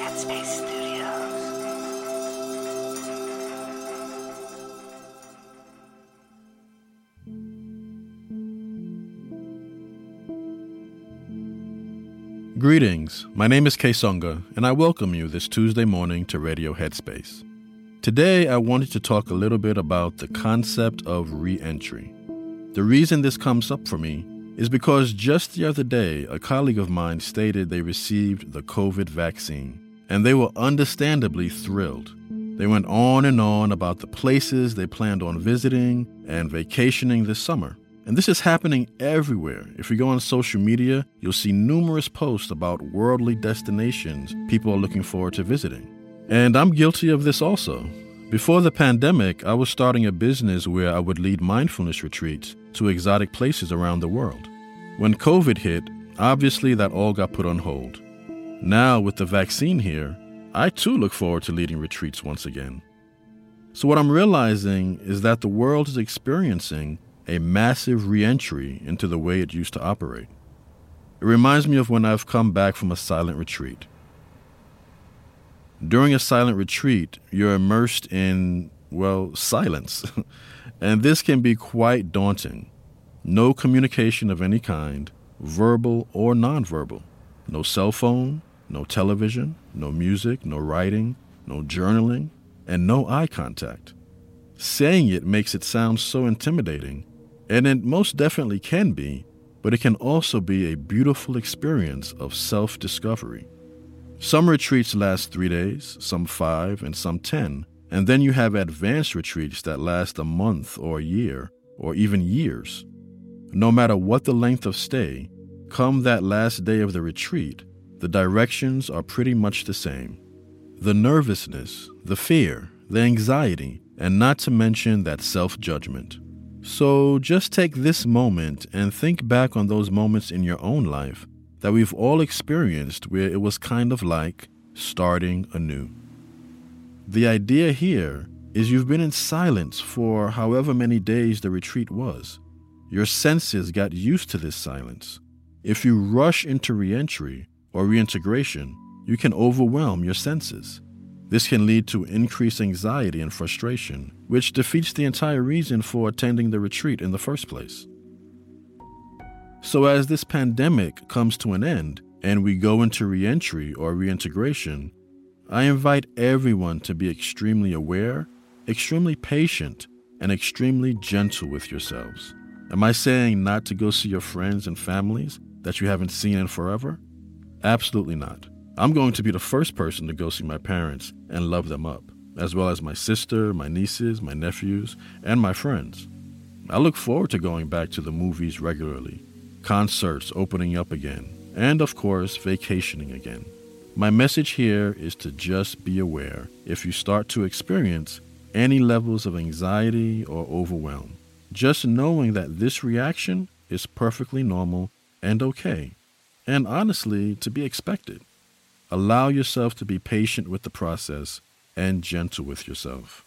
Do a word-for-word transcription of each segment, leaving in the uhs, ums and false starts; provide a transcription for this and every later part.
Headspace Studios. Greetings, my name is Kessonga, and I welcome you this Tuesday morning to Radio Headspace. Today, I wanted to talk a little bit about the concept of re-entry. The reason this comes up for me is because just the other day, a colleague of mine stated they received the COVID vaccine, and they were understandably thrilled. They went on and on about the places they planned on visiting and vacationing this summer. And this is happening everywhere. If you go on social media, you'll see numerous posts about worldly destinations people are looking forward to visiting. And I'm guilty of this also. Before the pandemic, I was starting a business where I would lead mindfulness retreats to exotic places around the world. When COVID hit, obviously that all got put on hold. Now with the vaccine here, I too look forward to leading retreats once again. So what I'm realizing is that the world is experiencing a massive re-entry into the way it used to operate. It reminds me of when I've come back from a silent retreat. During a silent retreat, you're immersed in, well, silence. And this can be quite daunting. No communication of any kind, verbal or nonverbal. No cell phone, no television, no music, no writing, no journaling, and no eye contact. Saying it makes it sound so intimidating. And it most definitely can be, but it can also be a beautiful experience of self-discovery. Some retreats last three days, some five, and some ten, and then you have advanced retreats that last a month or a year, or even years. No matter what the length of stay, come that last day of the retreat, the directions are pretty much the same. The nervousness, the fear, the anxiety, and not to mention that self-judgment. So just take this moment and think back on those moments in your own life that we've all experienced where it was kind of like starting anew. The idea here is you've been in silence for however many days the retreat was. Your senses got used to this silence. If you rush into re-entry or reintegration, you can overwhelm your senses. This can lead to increased anxiety and frustration, which defeats the entire reason for attending the retreat in the first place. So as this pandemic comes to an end and we go into re-entry or reintegration, I invite everyone to be extremely aware, extremely patient, and extremely gentle with yourselves. Am I saying not to go see your friends and families that you haven't seen in forever? Absolutely not. I'm going to be the first person to go see my parents and love them up, as well as my sister, my nieces, my nephews, and my friends. I look forward to going back to the movies regularly, concerts opening up again, and of course, vacationing again. My message here is to just be aware if you start to experience any levels of anxiety or overwhelm, just knowing that this reaction is perfectly normal and okay, and honestly, to be expected. Allow yourself to be patient with the process and gentle with yourself.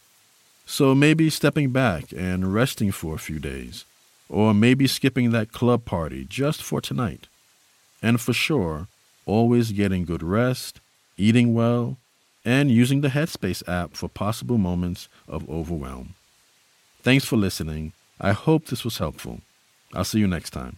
So maybe stepping back and resting for a few days, or maybe skipping that club party just for tonight. And for sure, always getting good rest, eating well, and using the Headspace app for possible moments of overwhelm. Thanks for listening. I hope this was helpful. I'll see you next time.